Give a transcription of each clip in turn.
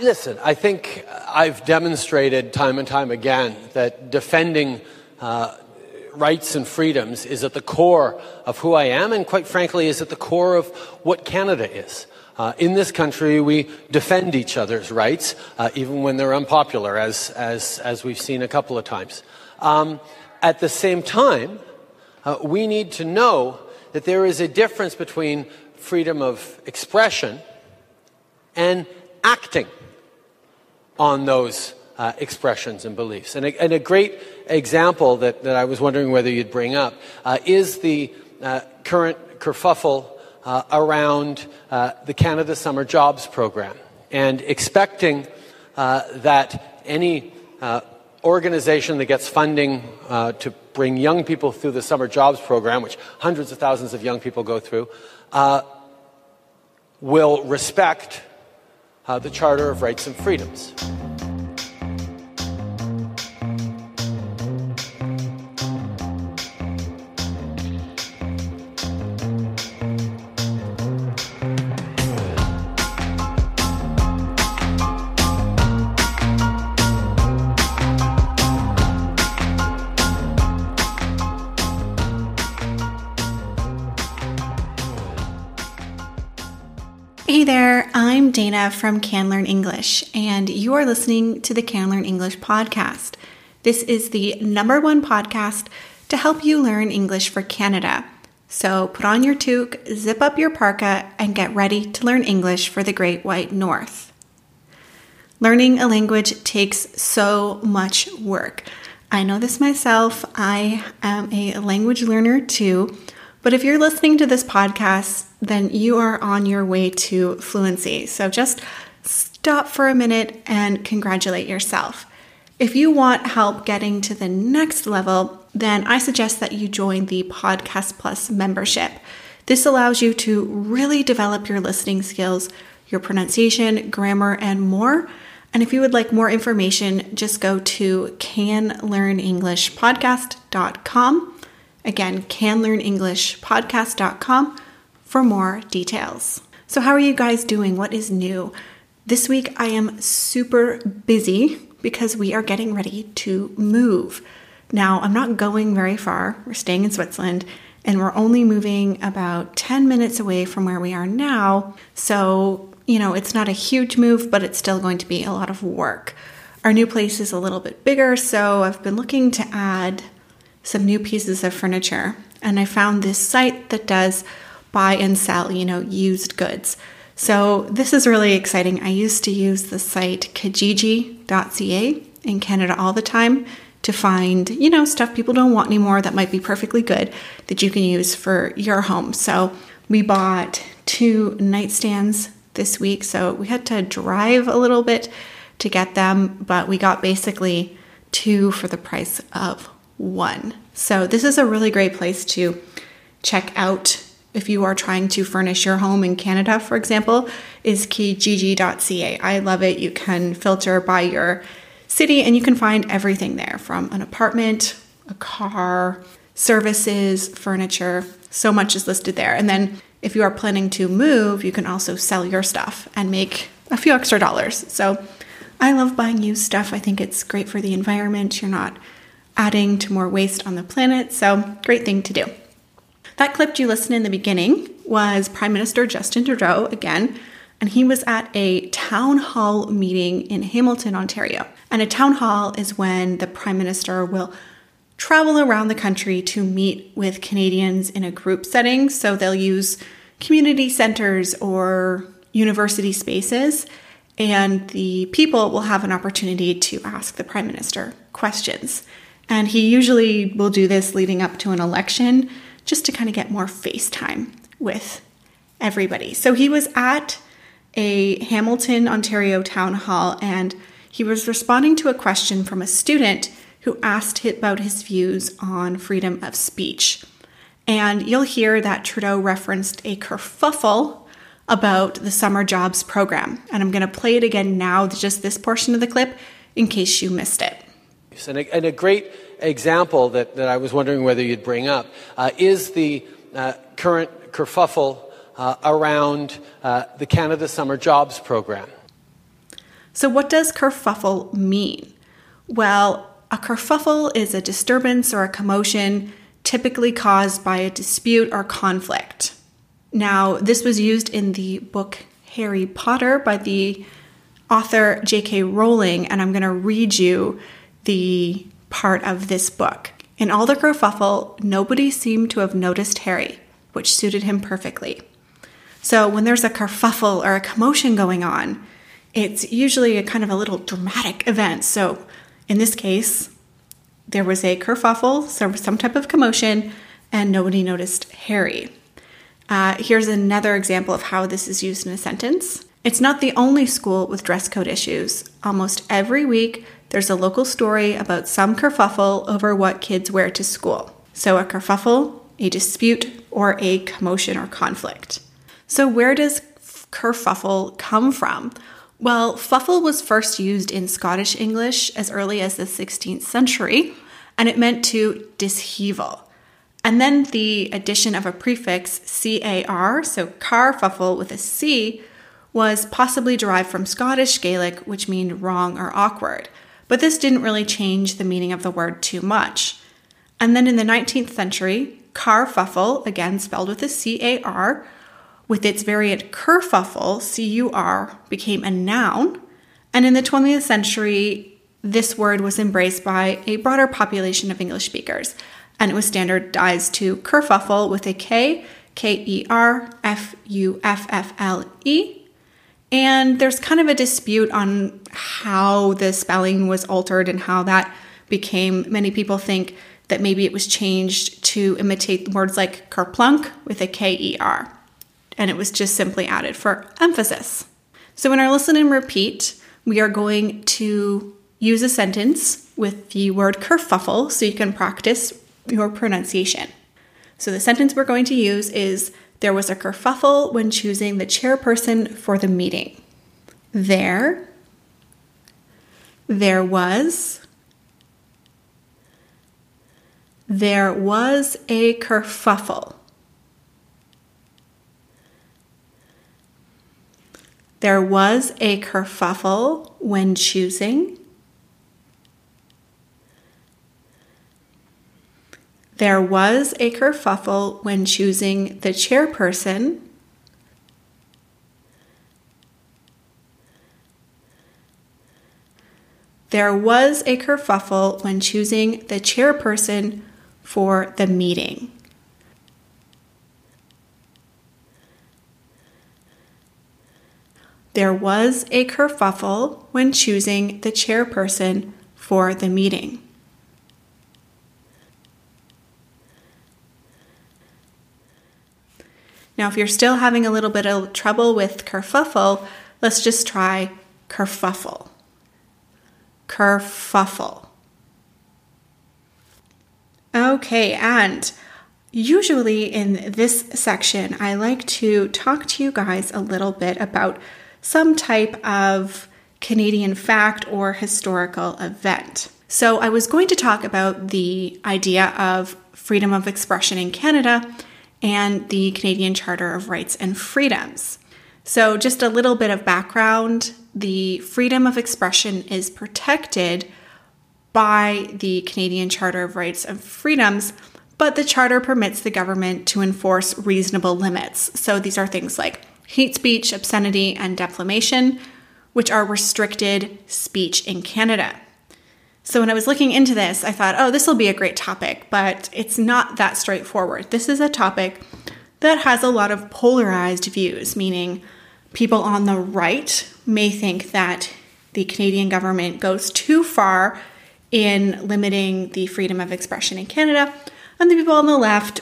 Listen, I think I've demonstrated time and time again that defending rights and freedoms is at the core of who I am, and quite frankly is at the core of what Canada is. In this country, we defend each other's rights, even when they're unpopular, as we've seen a couple of times. At the same time, we need to know that there is a difference between freedom of expression and acting on those expressions and beliefs. And a great example that I was wondering whether you'd bring up is the current kerfuffle around the Canada Summer Jobs Program, and expecting that any organization that gets funding to bring young people through the Summer Jobs Program, which hundreds of thousands of young people go through, will respect the Charter of Rights and Freedoms. Hey there, I'm Dana from Can Learn English, and you are listening to the Can Learn English podcast. This is the #1 podcast to help you learn English for Canada. So put on your toque, zip up your parka, and get ready to learn English for the Great White North. Learning a language takes so much work. I know this myself. I am a language learner too. But if you're listening to this podcast, then you are on your way to fluency. So just stop for a minute and congratulate yourself. If you want help getting to the next level, then I suggest that you join the Podcast Plus membership. This allows you to really develop your listening skills, your pronunciation, grammar, and more. And if you would like more information, just go to canlearnenglishpodcast.com. Again, canlearnenglishpodcast.com for more details. So how are you guys doing? What is new? This week I am super busy because we are getting ready to move. Now, I'm not going very far. We're staying in Switzerland, and we're only moving about 10 minutes away from where we are now. So, you know, it's not a huge move, but it's still going to be a lot of work. Our new place is a little bit bigger, so I've been looking to add some new pieces of furniture, and I found this site that does buy and sell, you know, used goods. So this is really exciting. I used to use the site kijiji.ca in Canada all the time to find, you know, stuff people don't want anymore that might be perfectly good that you can use for your home. So we bought 2 nightstands this week, so we had to drive a little bit to get them, but we got basically 2 for the price of 1. So this is a really great place to check out if you are trying to furnish your home in Canada, for example, is kijiji.ca. I love it. You can filter by your city and you can find everything there, from an apartment, a car, services, furniture. So much is listed there. And then if you are planning to move, you can also sell your stuff and make a few extra dollars. So I love buying used stuff. I think it's great for the environment. You're not adding to more waste on the planet. So great thing to do. That clip you listened in the beginning was Prime Minister Justin Trudeau again, and he was at a town hall meeting in Hamilton, Ontario. And a town hall is when the Prime Minister will travel around the country to meet with Canadians in a group setting. So they'll use community centers or university spaces, and the people will have an opportunity to ask the Prime Minister questions. And he usually will do this leading up to an election, just to kind of get more face time with everybody. So he was at a Hamilton, Ontario town hall, and he was responding to a question from a student who asked about his views on freedom of speech. And you'll hear that Trudeau referenced a kerfuffle about the summer jobs program. And I'm going to play it again now, just this portion of the clip, in case you missed it. And a great example that I was wondering whether you'd bring up is the current kerfuffle around the Canada Summer Jobs Program. So what does kerfuffle mean? Well, a kerfuffle is a disturbance or a commotion typically caused by a dispute or conflict. Now, this was used in the book Harry Potter by the author J.K. Rowling, and I'm going to read you the part of this book. In all the kerfuffle, nobody seemed to have noticed Harry, which suited him perfectly. So when there's a kerfuffle or a commotion going on, it's usually a kind of a little dramatic event. So in this case, there was a kerfuffle, so some type of commotion, and nobody noticed Harry. Here's another example of how this is used in a sentence. It's not the only school with dress code issues. Almost every week, there's a local story about some kerfuffle over what kids wear to school. So a kerfuffle, a dispute, or a commotion or conflict. So where does kerfuffle come from? Well, fuffle was first used in Scottish English as early as the 16th century, and it meant to dishevel. And then the addition of a prefix C-A-R, so carfuffle with a C, was possibly derived from Scottish Gaelic, which meant wrong or awkward. But this didn't really change the meaning of the word too much. And then in the 19th century, carfuffle, again spelled with a C-A-R, with its variant kerfuffle, C-U-R, became a noun. And in the 20th century, this word was embraced by a broader population of English speakers, and it was standardized to kerfuffle with a K, K-E-R-F-U-F-F-L-E. And there's kind of a dispute on how the spelling was altered and how that became. Many people think that maybe it was changed to imitate words like kerplunk with a K-E-R. And it was just simply added for emphasis. So in our listen and repeat, we are going to use a sentence with the word kerfuffle so you can practice your pronunciation. So the sentence we're going to use is, there was a kerfuffle when choosing the chairperson for the meeting. There was a kerfuffle. There was a kerfuffle when choosing. There was a kerfuffle when choosing the chairperson. There was a kerfuffle when choosing the chairperson for the meeting. There was a kerfuffle when choosing the chairperson for the meeting. Now, if you're still having a little bit of trouble with kerfuffle, let's just try kerfuffle. Kerfuffle. Okay, and usually in this section, I like to talk to you guys a little bit about some type of Canadian fact or historical event. So I was going to talk about the idea of freedom of expression in Canada and the Canadian Charter of Rights and Freedoms. So just a little bit of background, the freedom of expression is protected by the Canadian Charter of Rights and Freedoms, but the Charter permits the government to enforce reasonable limits. So these are things like hate speech, obscenity, and defamation, which are restricted speech in Canada. So when I was looking into this, I thought, oh, this will be a great topic, but it's not that straightforward. This is a topic that has a lot of polarized views, meaning people on the right may think that the Canadian government goes too far in limiting the freedom of expression in Canada, and the people on the left,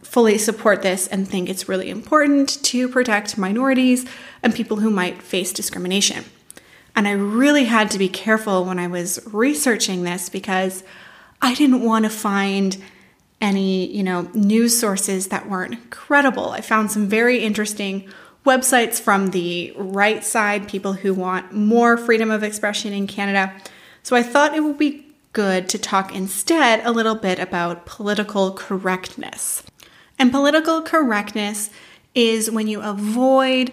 fully support this and think it's really important to protect minorities and people who might face discrimination. And I really had to be careful when I was researching this because I didn't want to find any, news sources that weren't credible. I found some very interesting websites from the right side, people who want more freedom of expression in Canada. So I thought it would be good to talk instead a little bit about political correctness. And political correctness is when you avoid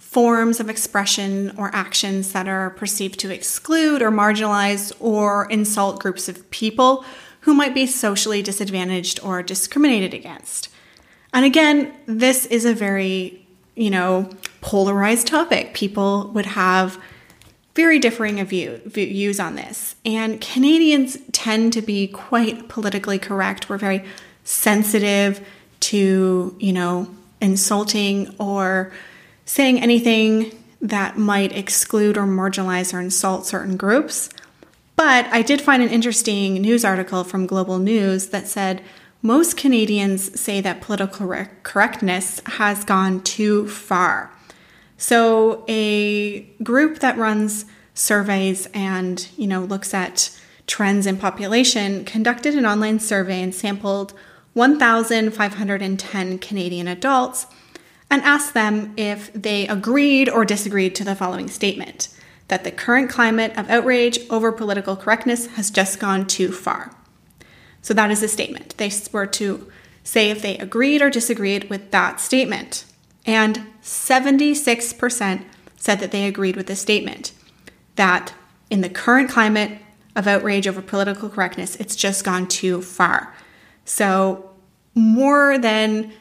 forms of expression or actions that are perceived to exclude or marginalize or insult groups of people who might be socially disadvantaged or discriminated against. And again, this is a very, polarized topic. People would have very differing views on this. And Canadians tend to be quite politically correct. We're very sensitive to, insulting or saying anything that might exclude or marginalize or insult certain groups. But I did find an interesting news article from Global News that said most Canadians say that political correctness has gone too far. So a group that runs surveys and, looks at trends in population conducted an online survey and sampled 1,510 Canadian adults and asked them if they agreed or disagreed to the following statement, that the current climate of outrage over political correctness has just gone too far. So that is the statement. They were to say if they agreed or disagreed with that statement. And 76% said that they agreed with the statement, that in the current climate of outrage over political correctness, it's just gone too far. So more than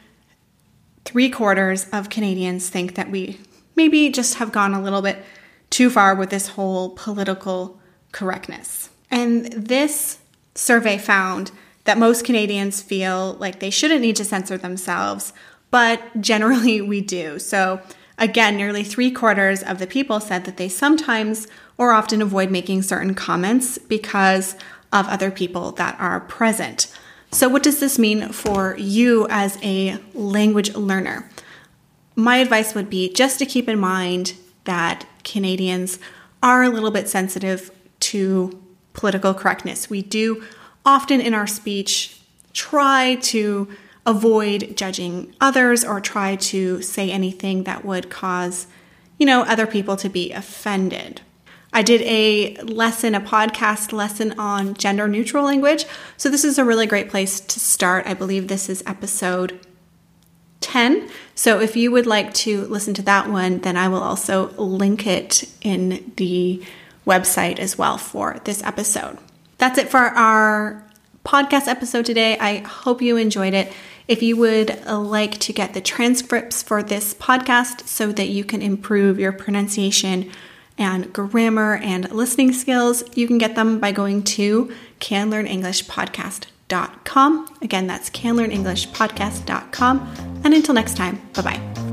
3/4 of Canadians think that we maybe just have gone a little bit too far with this whole political correctness. And this survey found that most Canadians feel like they shouldn't need to censor themselves, but generally we do. So again, nearly 3/4 of the people said that they sometimes or often avoid making certain comments because of other people that are present. So what does this mean for you as a language learner? My advice would be just to keep in mind that Canadians are a little bit sensitive to political correctness. We do often in our speech try to avoid judging others or try to say anything that would cause, other people to be offended. I did a podcast lesson on gender neutral language. So this is a really great place to start. I believe this is episode 10. So if you would like to listen to that one, then I will also link it in the website as well for this episode. That's it for our podcast episode today. I hope you enjoyed it. If you would like to get the transcripts for this podcast so that you can improve your pronunciation and grammar and listening skills, you can get them by going to canlearnenglishpodcast.com. Again, that's canlearnenglishpodcast.com. And until next time, bye-bye.